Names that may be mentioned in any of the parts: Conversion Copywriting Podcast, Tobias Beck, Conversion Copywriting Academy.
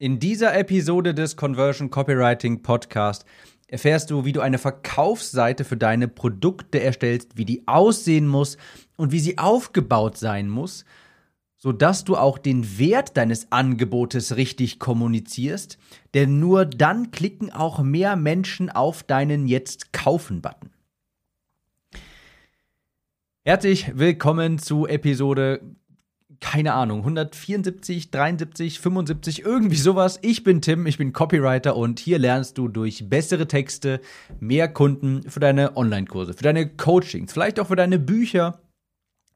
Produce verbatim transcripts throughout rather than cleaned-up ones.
In dieser Episode des Conversion Copywriting Podcast erfährst du, wie du eine Verkaufsseite für deine Produkte erstellst, wie die aussehen muss und wie sie aufgebaut sein muss, sodass du auch den Wert deines Angebotes richtig kommunizierst, denn nur dann klicken auch mehr Menschen auf deinen Jetzt-Kaufen-Button. Herzlich willkommen zu Episode keine Ahnung, hundertvierundsiebzig, dreiundsiebzig, fünfundsiebzig, irgendwie sowas. Ich bin Tim, ich bin Copywriter und hier lernst du durch bessere Texte mehr Kunden für deine Online-Kurse, für deine Coachings, vielleicht auch für deine Bücher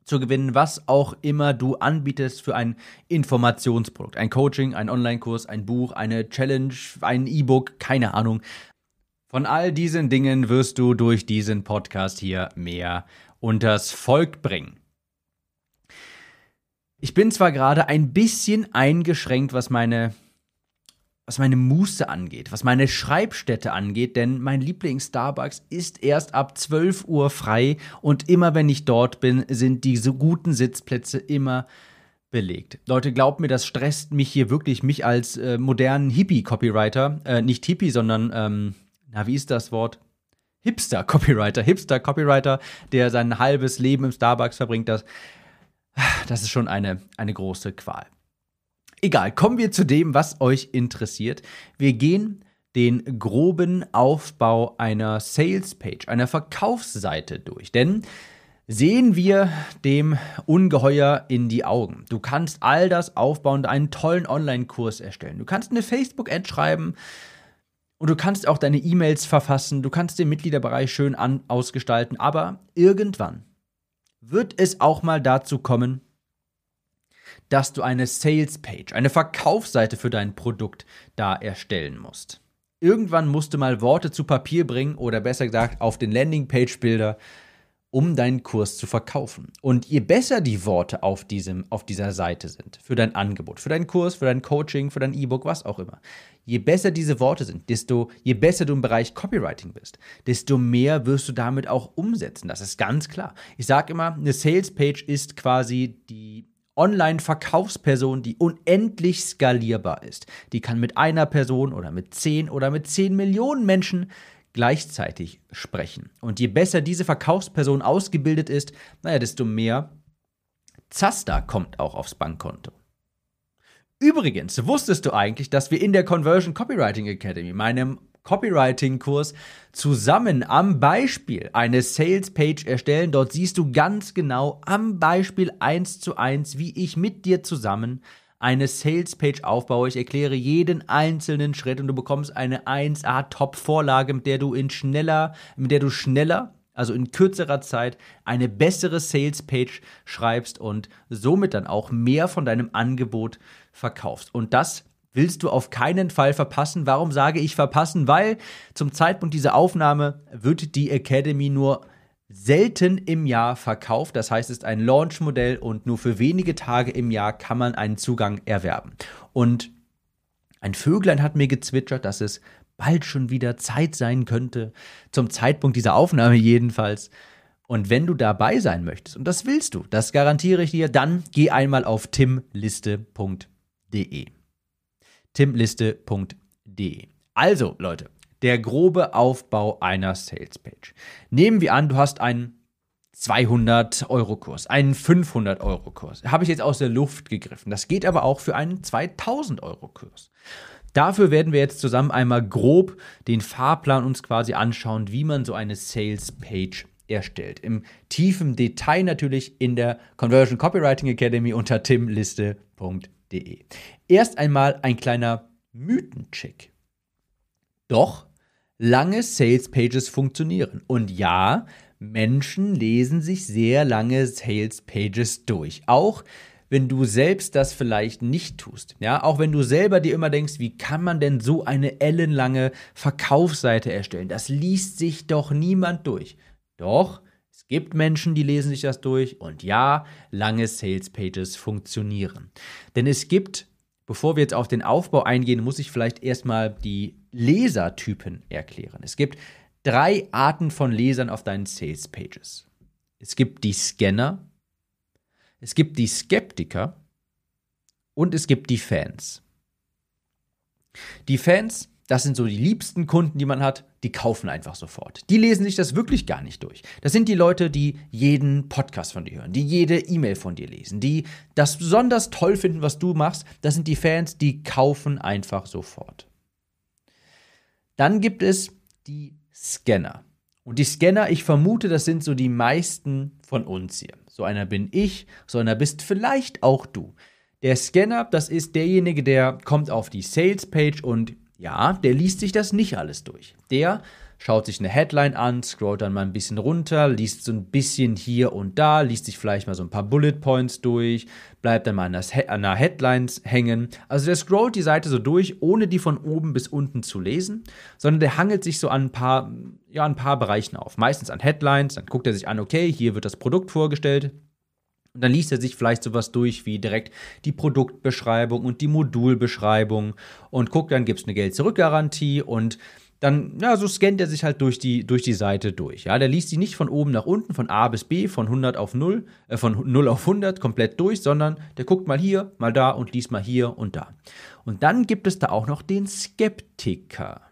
zu gewinnen, was auch immer du anbietest für ein Informationsprodukt. Ein Coaching, ein Online-Kurs, ein Buch, eine Challenge, ein E-Book, keine Ahnung. Von all diesen Dingen wirst du durch diesen Podcast hier mehr unters Volk bringen. Ich bin zwar gerade ein bisschen eingeschränkt, was meine, was meine Muße angeht, was meine Schreibstätte angeht, denn mein Lieblings-Starbucks ist erst ab zwölf Uhr frei und immer wenn ich dort bin, sind diese guten Sitzplätze immer belegt. Leute, glaubt mir, das stresst mich hier wirklich, mich als äh, modernen Hippie-Copywriter, äh, nicht Hippie, sondern, ähm, na, wie ist das Wort? Hipster-Copywriter, Hipster-Copywriter, der sein halbes Leben im Starbucks verbringt, das Das ist schon eine, eine große Qual. Egal, kommen wir zu dem, was euch interessiert. Wir gehen den groben Aufbau einer Sales-Page, einer Verkaufsseite durch. Denn sehen wir dem Ungeheuer in die Augen. Du kannst all das aufbauen und einen tollen Online-Kurs erstellen. Du kannst eine Facebook-Ad schreiben und du kannst auch deine E-Mails verfassen. Du kannst den Mitgliederbereich schön an- ausgestalten, aber irgendwann wird es auch mal dazu kommen, dass du eine Sales-Page, eine Verkaufsseite für dein Produkt da erstellen musst. Irgendwann musst du mal Worte zu Papier bringen oder besser gesagt auf den Landing-Page-Bilder, um deinen Kurs zu verkaufen. Und je besser die Worte auf, diesem, auf dieser Seite sind, für dein Angebot, für deinen Kurs, für dein Coaching, für dein E-Book, was auch immer, je besser diese Worte sind, desto, je besser du im Bereich Copywriting bist, desto mehr wirst du damit auch umsetzen. Das ist ganz klar. Ich sage immer, eine Sales-Page ist quasi die Online-Verkaufsperson, die unendlich skalierbar ist. Die kann mit einer Person oder mit zehn oder mit zehn Millionen Menschen gleichzeitig sprechen. Und je besser diese Verkaufsperson ausgebildet ist, naja, desto mehr Zaster kommt auch aufs Bankkonto. Übrigens, wusstest du eigentlich, dass wir in der Conversion Copywriting Academy, meinem Copywriting-Kurs, zusammen am Beispiel eine Sales-Page erstellen? Dort siehst du ganz genau am Beispiel eins zu eins, wie ich mit dir zusammen eine Sales-Page aufbaue. Ich erkläre jeden einzelnen Schritt und du bekommst eine eins A Top-Vorlage, mit der du in schneller, mit der du schneller, also in kürzerer Zeit, eine bessere Sales-Page schreibst und somit dann auch mehr von deinem Angebot verkaufst. Und das willst du auf keinen Fall verpassen. Warum sage ich verpassen? Weil zum Zeitpunkt dieser Aufnahme wird die Academy nur selten im Jahr verkauft, das heißt, es ist ein Launch-Modell und nur für wenige Tage im Jahr kann man einen Zugang erwerben. Und ein Vöglein hat mir gezwitschert, dass es bald schon wieder Zeit sein könnte, zum Zeitpunkt dieser Aufnahme jedenfalls. Und wenn du dabei sein möchtest, und das willst du, das garantiere ich dir, dann geh einmal auf timliste punkt de. timliste punkt de. Also, Leute, der grobe Aufbau einer Sales-Page. Nehmen wir an, du hast einen zweihundert Euro Kurs, einen fünfhundert Euro Kurs. Habe ich jetzt aus der Luft gegriffen. Das geht aber auch für einen zweitausend Euro Kurs. Dafür werden wir jetzt zusammen einmal grob den Fahrplan uns quasi anschauen, wie man so eine Sales-Page erstellt. Im tiefen Detail natürlich in der Conversion Copywriting Academy unter timliste punkt de. Erst einmal ein kleiner Mythencheck. Doch lange Sales-Pages funktionieren. Und ja, Menschen lesen sich sehr lange Sales-Pages durch. Auch wenn du selbst das vielleicht nicht tust. Ja, auch wenn du selber dir immer denkst, wie kann man denn so eine ellenlange Verkaufsseite erstellen? Das liest sich doch niemand durch. Doch, es gibt Menschen, die lesen sich das durch. Und ja, lange Sales-Pages funktionieren. Denn es gibt, bevor wir jetzt auf den Aufbau eingehen, muss ich vielleicht erstmal die Lesertypen erklären. Es gibt drei Arten von Lesern auf deinen Sales Pages. Es gibt die Scanner, es gibt die Skeptiker und es gibt die Fans. Die Fans, das sind so die liebsten Kunden, die man hat, die kaufen einfach sofort. Die lesen sich das wirklich gar nicht durch. Das sind die Leute, die jeden Podcast von dir hören, die jede E-Mail von dir lesen, die das besonders toll finden, was du machst. Das sind die Fans, die kaufen einfach sofort. Dann gibt es die Scanner. Und die Scanner, ich vermute, das sind so die meisten von uns hier. So einer bin ich, so einer bist vielleicht auch du. Der Scanner, das ist derjenige, der kommt auf die Sales-Page und ja, der liest sich das nicht alles durch. Der schaut sich eine Headline an, scrollt dann mal ein bisschen runter, liest so ein bisschen hier und da, liest sich vielleicht mal so ein paar Bullet Points durch, bleibt dann mal an, das He- an der Headlines hängen. Also der scrollt die Seite so durch, ohne die von oben bis unten zu lesen, sondern der hangelt sich so an ein paar, ja, an ein paar Bereichen auf. Meistens an Headlines, dann guckt er sich an, okay, hier wird das Produkt vorgestellt. Und dann liest er sich vielleicht sowas durch wie direkt die Produktbeschreibung und die Modulbeschreibung und guckt, dann gibt es eine Geld-Zurück-Garantie und dann, ja, so scannt er sich halt durch die, durch die Seite durch. Ja, der liest die nicht von oben nach unten, von A bis B, von hundert auf null, äh, von null auf hundert komplett durch, sondern der guckt mal hier, mal da und liest mal hier und da. Und dann gibt es da auch noch den Skeptiker.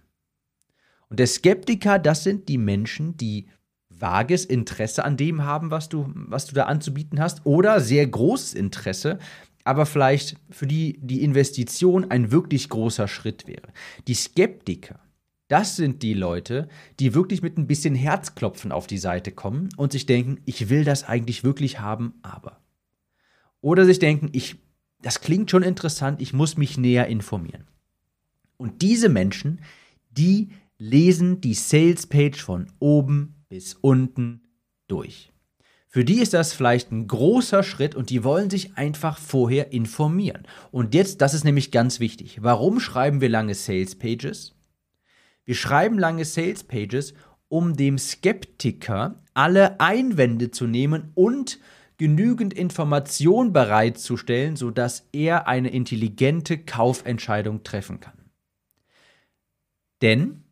Und der Skeptiker, das sind die Menschen, die vages Interesse an dem haben, was du, was du da anzubieten hast, oder sehr großes Interesse, aber vielleicht für die die Investition ein wirklich großer Schritt wäre. Die Skeptiker, das sind die Leute, die wirklich mit ein bisschen Herzklopfen auf die Seite kommen und sich denken, ich will das eigentlich wirklich haben, aber. Oder sich denken, ich, das klingt schon interessant, ich muss mich näher informieren. Und diese Menschen, die lesen die Salespage von oben bis unten durch. Für die ist das vielleicht ein großer Schritt und die wollen sich einfach vorher informieren. Und jetzt, das ist nämlich ganz wichtig. Warum schreiben wir lange Sales Pages? Wir schreiben lange Sales Pages, um dem Skeptiker alle Einwände zu nehmen und genügend Information bereitzustellen, sodass er eine intelligente Kaufentscheidung treffen kann. Denn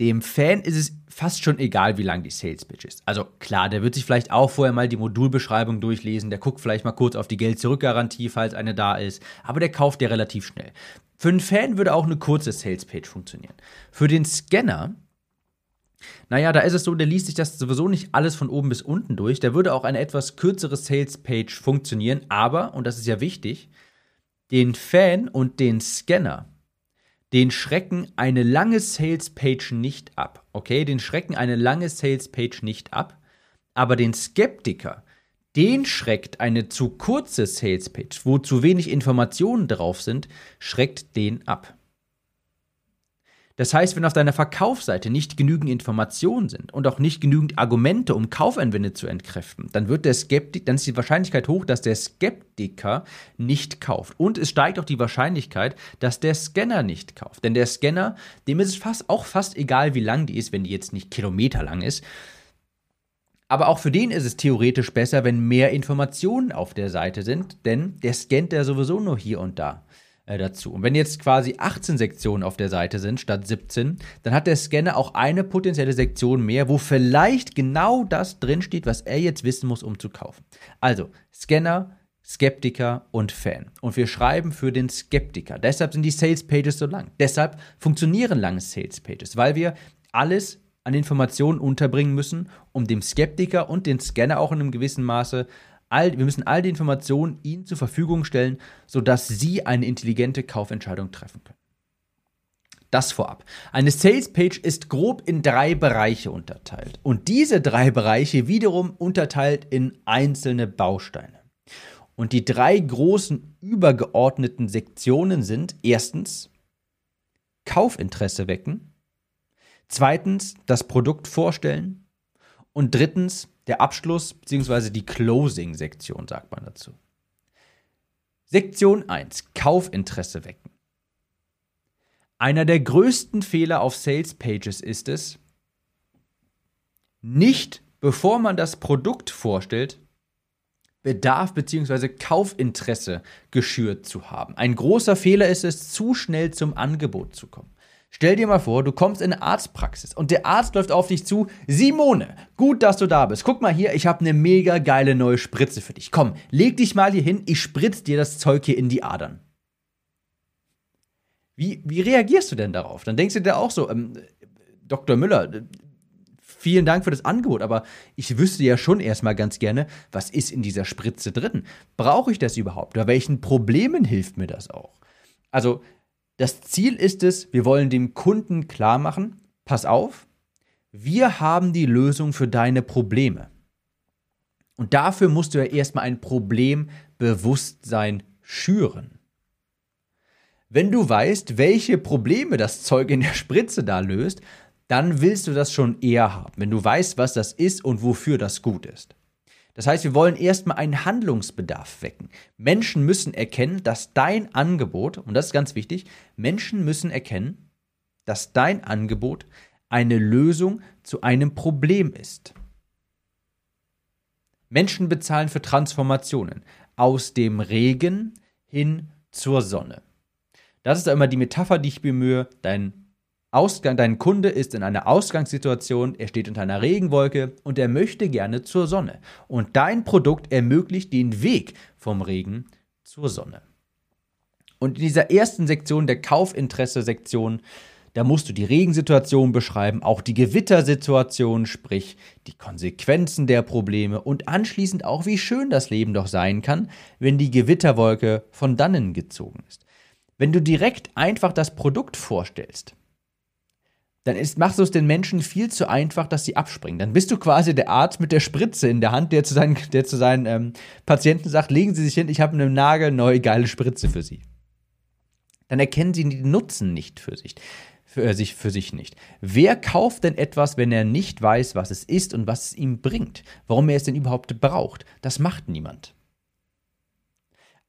dem Fan ist es fast schon egal, wie lang die Sales-Pitch ist. Also klar, der wird sich vielleicht auch vorher mal die Modulbeschreibung durchlesen, der guckt vielleicht mal kurz auf die Geld-Zurück-Garantie, falls eine da ist, aber der kauft ja relativ schnell. Für einen Fan würde auch eine kurze Sales-Pitch funktionieren. Für den Scanner, naja, da ist es so, der liest sich das sowieso nicht alles von oben bis unten durch, da würde auch eine etwas kürzere Sales-Page funktionieren, aber, und das ist ja wichtig, den Fan und den Scanner, den schrecken eine lange Sales-Page nicht ab, okay? Den schrecken eine lange Sales-Page nicht ab, aber den Skeptiker, den schreckt eine zu kurze Sales-Page, wo zu wenig Informationen drauf sind, schreckt den ab. Das heißt, wenn auf deiner Verkaufsseite nicht genügend Informationen sind und auch nicht genügend Argumente, um Kaufeinwände zu entkräften, dann wird der Skeptik, dann ist die Wahrscheinlichkeit hoch, dass der Skeptiker nicht kauft. Und es steigt auch die Wahrscheinlichkeit, dass der Scanner nicht kauft. Denn der Scanner, dem ist es fast, auch fast egal, wie lang die ist, wenn die jetzt nicht kilometerlang ist. Aber auch für den ist es theoretisch besser, wenn mehr Informationen auf der Seite sind, denn der scannt ja sowieso nur hier und da dazu. Und wenn jetzt quasi achtzehn Sektionen auf der Seite sind, statt siebzehn, dann hat der Scanner auch eine potenzielle Sektion mehr, wo vielleicht genau das drinsteht, was er jetzt wissen muss, um zu kaufen. Also Scanner, Skeptiker und Fan. Und wir schreiben für den Skeptiker. Deshalb sind die Sales Pages so lang. Deshalb funktionieren lange Sales Pages, weil wir alles an Informationen unterbringen müssen, um dem Skeptiker und den Scanner auch in einem gewissen Maße All, wir müssen all die Informationen ihnen zur Verfügung stellen, sodass sie eine intelligente Kaufentscheidung treffen können. Das vorab. Eine Salespage ist grob in drei Bereiche unterteilt. Und diese drei Bereiche wiederum unterteilt in einzelne Bausteine. Und die drei großen übergeordneten Sektionen sind erstens Kaufinteresse wecken, zweitens das Produkt vorstellen und drittens der Abschluss bzw. die Closing-Sektion, sagt man dazu. Sektion eins, Kaufinteresse wecken. Einer der größten Fehler auf Sales Pages ist es, nicht bevor man das Produkt vorstellt, Bedarf bzw. Kaufinteresse geschürt zu haben. Ein großer Fehler ist es, zu schnell zum Angebot zu kommen. Stell dir mal vor, du kommst in eine Arztpraxis und der Arzt läuft auf dich zu. Simone, gut, dass du da bist. Guck mal hier, ich habe eine mega geile neue Spritze für dich. Komm, leg dich mal hier hin, ich spritze dir das Zeug hier in die Adern. Wie, wie reagierst du denn darauf? Dann denkst du dir auch so, ähm, Doktor Müller, vielen Dank für das Angebot, aber ich wüsste ja schon erstmal ganz gerne, was ist in dieser Spritze drin? Brauche ich das überhaupt? Bei welchen Problemen hilft mir das auch? Also das Ziel ist es, wir wollen dem Kunden klar machen, pass auf, wir haben die Lösung für deine Probleme. Und dafür musst du ja erstmal ein Problembewusstsein schüren. Wenn du weißt, welche Probleme das Zeug in der Spritze da löst, dann willst du das schon eher haben, wenn du weißt, was das ist und wofür das gut ist. Das heißt, wir wollen erstmal einen Handlungsbedarf wecken. Menschen müssen erkennen, dass dein Angebot, und das ist ganz wichtig, Menschen müssen erkennen, dass dein Angebot eine Lösung zu einem Problem ist. Menschen bezahlen für Transformationen aus dem Regen hin zur Sonne. Das ist immer die Metapher, die ich bemühe, dein Ausgang, dein Kunde ist in einer Ausgangssituation, er steht unter einer Regenwolke und er möchte gerne zur Sonne. Und dein Produkt ermöglicht den Weg vom Regen zur Sonne. Und in dieser ersten Sektion, der Kaufinteresse-Sektion, da musst du die Regensituation beschreiben, auch die Gewittersituation, sprich die Konsequenzen der Probleme und anschließend auch, wie schön das Leben doch sein kann, wenn die Gewitterwolke von dannen gezogen ist. Wenn du direkt einfach das Produkt vorstellst, dann ist, machst du es den Menschen viel zu einfach, dass sie abspringen. Dann bist du quasi der Arzt mit der Spritze in der Hand, der zu seinen, der zu seinen ähm, Patienten sagt, legen Sie sich hin, ich habe eine nagelneue, geile Spritze für Sie. Dann erkennen sie den Nutzen nicht für sich, für, äh, sich, für sich nicht. Wer kauft denn etwas, wenn er nicht weiß, was es ist und was es ihm bringt? Warum er es denn überhaupt braucht? Das macht niemand.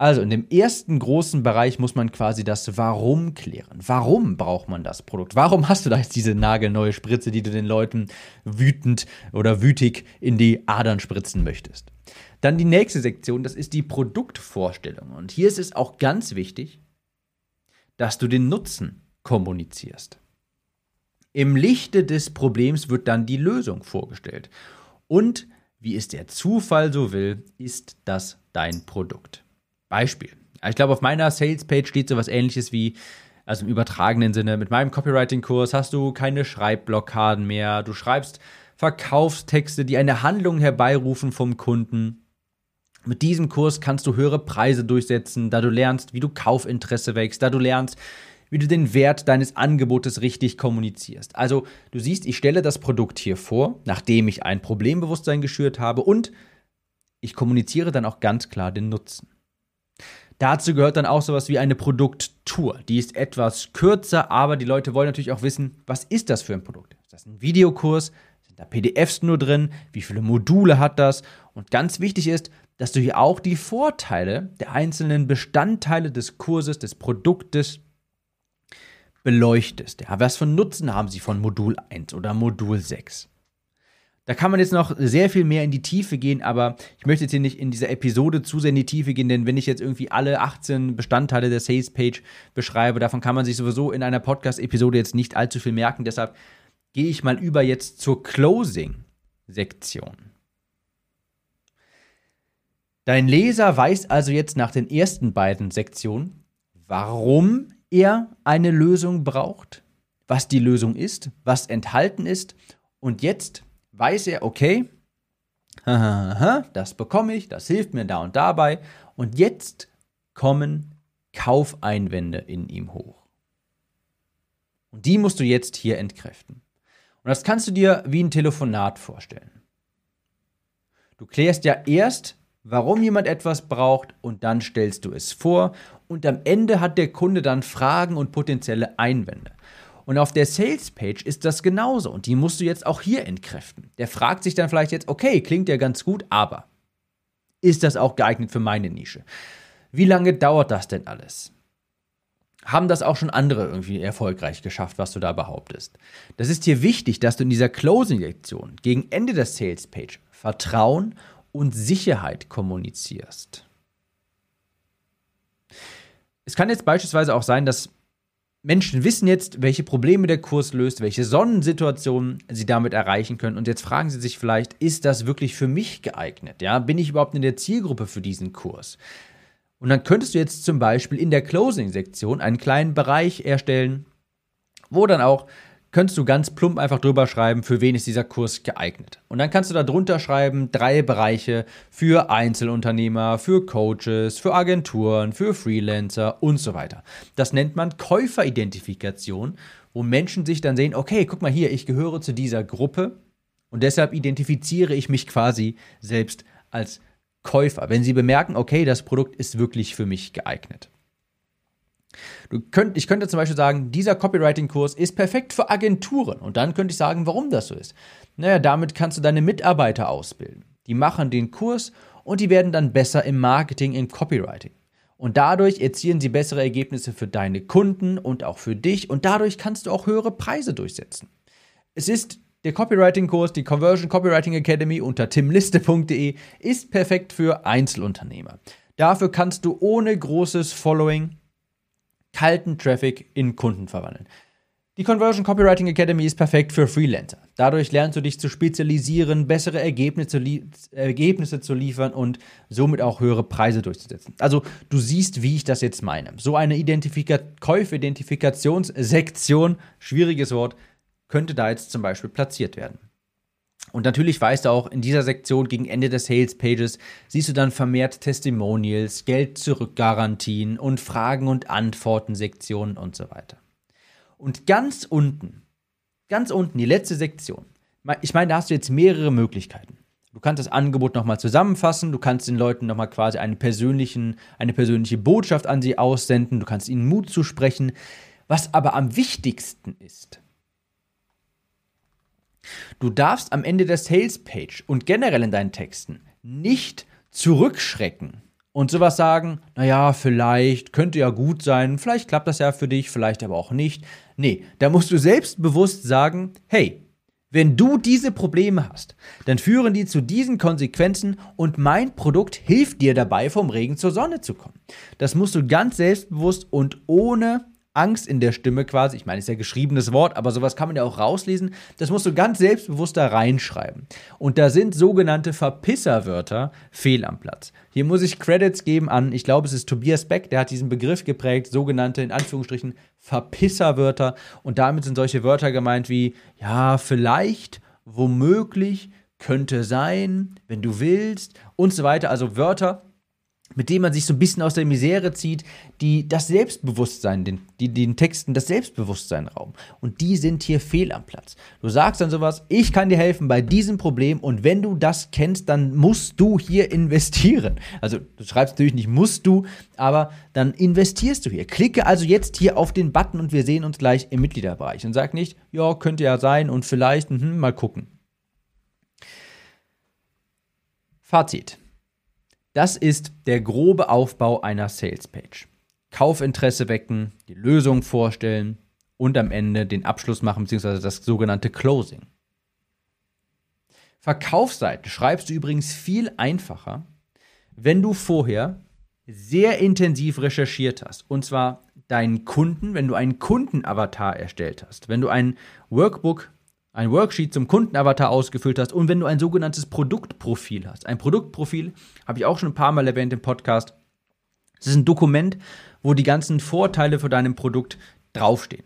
Also in dem ersten großen Bereich muss man quasi das Warum klären. Warum braucht man das Produkt? Warum hast du da jetzt diese nagelneue Spritze, die du den Leuten wütend oder wütig in die Adern spritzen möchtest? Dann die nächste Sektion, das ist die Produktvorstellung. Und hier ist es auch ganz wichtig, dass du den Nutzen kommunizierst. Im Lichte des Problems wird dann die Lösung vorgestellt. Und, wie es der Zufall so will, ist das dein Produkt. Beispiel. Ich glaube, auf meiner Sales-Page steht so was Ähnliches wie, also im übertragenen Sinne, mit meinem Copywriting-Kurs hast du keine Schreibblockaden mehr, du schreibst Verkaufstexte, die eine Handlung herbeirufen vom Kunden. Mit diesem Kurs kannst du höhere Preise durchsetzen, da du lernst, wie du Kaufinteresse wächst, da du lernst, wie du den Wert deines Angebotes richtig kommunizierst. Also du siehst, ich stelle das Produkt hier vor, nachdem ich ein Problembewusstsein geschürt habe und ich kommuniziere dann auch ganz klar den Nutzen. Dazu gehört dann auch sowas wie eine Produkttour. Die ist etwas kürzer, aber die Leute wollen natürlich auch wissen, was ist das für ein Produkt? Ist das ein Videokurs? Sind da P D Fs nur drin? Wie viele Module hat das? Und ganz wichtig ist, dass du hier auch die Vorteile der einzelnen Bestandteile des Kurses, des Produktes beleuchtest. Ja, was für einen Nutzen haben sie von Modul eins oder Modul sechs? Da kann man jetzt noch sehr viel mehr in die Tiefe gehen, aber ich möchte jetzt hier nicht in dieser Episode zu sehr in die Tiefe gehen, denn wenn ich jetzt irgendwie alle achtzehn Bestandteile der Sales-Page beschreibe, davon kann man sich sowieso in einer Podcast-Episode jetzt nicht allzu viel merken. Deshalb gehe ich mal über jetzt zur Closing-Sektion. Dein Leser weiß also jetzt nach den ersten beiden Sektionen, warum er eine Lösung braucht, was die Lösung ist, was enthalten ist und jetzt weiß er, okay, das bekomme ich, das hilft mir da und dabei. Und jetzt kommen Kaufeinwände in ihm hoch. Und die musst du jetzt hier entkräften. Und das kannst du dir wie ein Telefonat vorstellen. Du klärst ja erst, warum jemand etwas braucht und dann stellst du es vor. Und am Ende hat der Kunde dann Fragen und potenzielle Einwände. Und auf der Sales-Page ist das genauso und die musst du jetzt auch hier entkräften. Der fragt sich dann vielleicht jetzt, okay, klingt ja ganz gut, aber ist das auch geeignet für meine Nische? Wie lange dauert das denn alles? Haben das auch schon andere irgendwie erfolgreich geschafft, was du da behauptest? Das ist hier wichtig, dass du in dieser Closing-Lektion gegen Ende der Sales-Page Vertrauen und Sicherheit kommunizierst. Es kann jetzt beispielsweise auch sein, dass Menschen wissen jetzt, welche Probleme der Kurs löst, welche Sonnensituationen sie damit erreichen können. Und jetzt fragen sie sich vielleicht, ist das wirklich für mich geeignet? Ja, bin ich überhaupt in der Zielgruppe für diesen Kurs? Und dann könntest du jetzt zum Beispiel in der Closing-Sektion einen kleinen Bereich erstellen, wo dann auch könntest du ganz plump einfach drüber schreiben, für wen ist dieser Kurs geeignet. Und dann kannst du da drunter schreiben, drei Bereiche für Einzelunternehmer, für Coaches, für Agenturen, für Freelancer und so weiter. Das nennt man Käuferidentifikation, wo Menschen sich dann sehen, okay, guck mal hier, ich gehöre zu dieser Gruppe und deshalb identifiziere ich mich quasi selbst als Käufer, wenn sie bemerken, okay, das Produkt ist wirklich für mich geeignet. Du könnt, ich könnte zum Beispiel sagen, dieser Copywriting-Kurs ist perfekt für Agenturen. Und dann könnte ich sagen, warum das so ist. Naja, damit kannst du deine Mitarbeiter ausbilden. Die machen den Kurs und die werden dann besser im Marketing, im Copywriting. Und dadurch erzielen sie bessere Ergebnisse für deine Kunden und auch für dich. Und dadurch kannst du auch höhere Preise durchsetzen. Es ist Der Copywriting-Kurs, die Conversion Copywriting Academy unter timliste punkt de ist perfekt für Einzelunternehmer. Dafür kannst du ohne großes Following kalten Traffic in Kunden verwandeln. Die Conversion Copywriting Academy ist perfekt für Freelancer. Dadurch lernst du dich zu spezialisieren, bessere Ergebnisse, li- Ergebnisse zu liefern und somit auch höhere Preise durchzusetzen. Also du siehst, wie ich das jetzt meine. So eine Identifika- Käufe-Identifikationssektion, schwieriges Wort, könnte da jetzt zum Beispiel platziert werden. Und natürlich weißt du auch, in dieser Sektion gegen Ende der Sales Pages siehst du dann vermehrt Testimonials, Geld-Zurück-Garantien und Fragen- und Antworten-Sektionen und so weiter. Und ganz unten, ganz unten, die letzte Sektion, ich meine, da hast du jetzt mehrere Möglichkeiten. Du kannst das Angebot nochmal zusammenfassen, du kannst den Leuten nochmal quasi einen persönlichen, eine persönliche Botschaft an sie aussenden, du kannst ihnen Mut zusprechen. Was aber am wichtigsten ist, du darfst am Ende der Sales-Page und generell in deinen Texten nicht zurückschrecken und sowas sagen, naja, vielleicht, könnte ja gut sein, vielleicht klappt das ja für dich, vielleicht aber auch nicht. Nee, da musst du selbstbewusst sagen, hey, wenn du diese Probleme hast, dann führen die zu diesen Konsequenzen und mein Produkt hilft dir dabei, vom Regen zur Sonne zu kommen. Das musst du ganz selbstbewusst und ohne Angst in der Stimme quasi, ich meine, ist ja geschriebenes Wort, aber sowas kann man ja auch rauslesen, das musst du ganz selbstbewusst da reinschreiben. Und da sind sogenannte Verpisserwörter fehl am Platz. Hier muss ich Credits geben an, ich glaube, es ist Tobias Beck, der hat diesen Begriff geprägt, sogenannte, in Anführungsstrichen, Verpisserwörter. Und damit sind solche Wörter gemeint wie, ja, vielleicht, womöglich, könnte sein, wenn du willst und so weiter. Also Wörter, mit dem man sich so ein bisschen aus der Misere zieht, die das Selbstbewusstsein, den, die den Texten das Selbstbewusstsein rauben. Und die sind hier fehl am Platz. Du sagst dann sowas, ich kann dir helfen bei diesem Problem und wenn du das kennst, dann musst du hier investieren. Also du schreibst natürlich nicht musst du, aber dann investierst du hier. Klicke also jetzt hier auf den Button und wir sehen uns gleich im Mitgliederbereich. Und sag nicht, ja, könnte ja sein und vielleicht, mh, mal gucken. Fazit. Das ist der grobe Aufbau einer Salespage. Kaufinteresse wecken, die Lösung vorstellen und am Ende den Abschluss machen bzw. das sogenannte Closing. Verkaufsseiten schreibst du übrigens viel einfacher, wenn du vorher sehr intensiv recherchiert hast. Und zwar deinen Kunden, wenn du einen Kundenavatar erstellt hast, wenn du ein Workbook ein Worksheet zum Kundenavatar ausgefüllt hast und wenn du ein sogenanntes Produktprofil hast. Ein Produktprofil, habe ich auch schon ein paar Mal erwähnt im Podcast, es ist ein Dokument, wo die ganzen Vorteile für deinem Produkt draufstehen.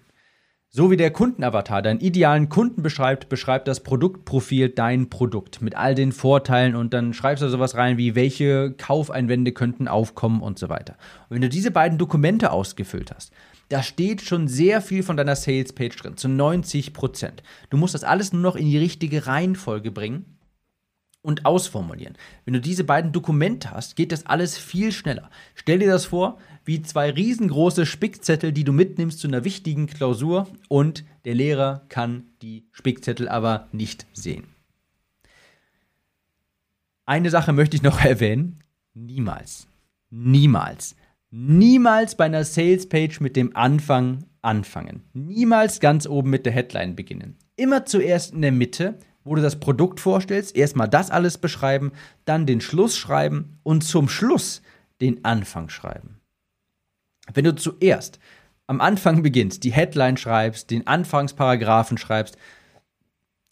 So wie der Kundenavatar deinen idealen Kunden beschreibt, beschreibt das Produktprofil dein Produkt mit all den Vorteilen und dann schreibst du sowas rein wie, welche Kaufeinwände könnten aufkommen und so weiter. Und wenn du diese beiden Dokumente ausgefüllt hast, da steht schon sehr viel von deiner Salespage drin, zu neunzig Prozent. Du musst das alles nur noch in die richtige Reihenfolge bringen und ausformulieren. Wenn du diese beiden Dokumente hast, geht das alles viel schneller. Stell dir das vor, wie zwei riesengroße Spickzettel, die du mitnimmst zu einer wichtigen Klausur und der Lehrer kann die Spickzettel aber nicht sehen. Eine Sache möchte ich noch erwähnen. Niemals, niemals, niemals bei einer Salespage mit dem Anfang anfangen. Niemals ganz oben mit der Headline beginnen. Immer zuerst in der Mitte, wo du das Produkt vorstellst, erstmal das alles beschreiben, dann den Schluss schreiben und zum Schluss den Anfang schreiben. Wenn du zuerst am Anfang beginnst, die Headline schreibst, den Anfangsparagraphen schreibst,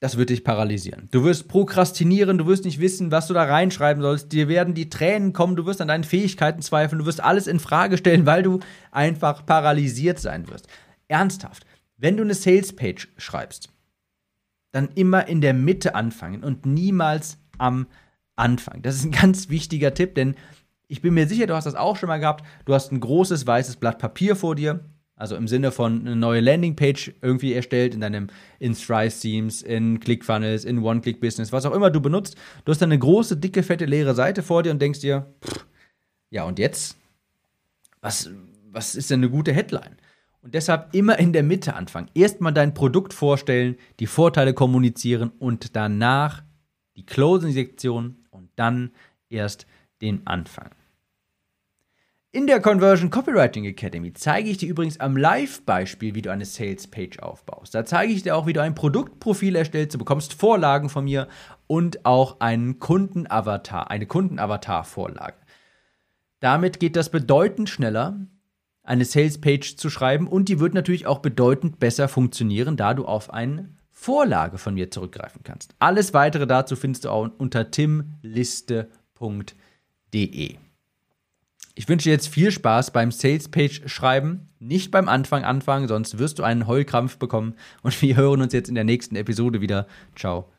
Das wird dich paralysieren. Du wirst prokrastinieren, du wirst nicht wissen, was du da reinschreiben sollst. Dir werden die Tränen kommen, du wirst an deinen Fähigkeiten zweifeln, du wirst alles in Frage stellen, weil du einfach paralysiert sein wirst. Ernsthaft, wenn du eine Salespage schreibst, dann immer in der Mitte anfangen und niemals am Anfang. Das ist ein ganz wichtiger Tipp, denn ich bin mir sicher, du hast das auch schon mal gehabt. Du hast ein großes weißes Blatt Papier vor dir. Also im Sinne von eine neue Landingpage irgendwie erstellt in deinem, in Stripe-Themes, in ClickFunnels, in One-Click-Business, was auch immer du benutzt. Du hast dann eine große, dicke, fette, leere Seite vor dir und denkst dir, pff, ja und jetzt? Was, was ist denn eine gute Headline? Und deshalb immer in der Mitte anfangen. Erstmal dein Produkt vorstellen, die Vorteile kommunizieren und danach die Closing-Sektion und dann erst den Anfang. In der Conversion Copywriting Academy zeige ich dir übrigens am Live-Beispiel, wie du eine Sales-Page aufbaust. Da zeige ich dir auch, wie du ein Produktprofil erstellst. Du bekommst Vorlagen von mir und auch einen Kundenavatar, eine Kundenavatar-Vorlage. Damit geht das bedeutend schneller, eine Sales-Page zu schreiben, und die wird natürlich auch bedeutend besser funktionieren, da du auf eine Vorlage von mir zurückgreifen kannst. Alles weitere dazu findest du auch unter tim liste punkt de. Ich wünsche dir jetzt viel Spaß beim Salespage-Schreiben. Nicht beim Anfang anfangen, sonst wirst du einen Heulkrampf bekommen. Und wir hören uns jetzt in der nächsten Episode wieder. Ciao.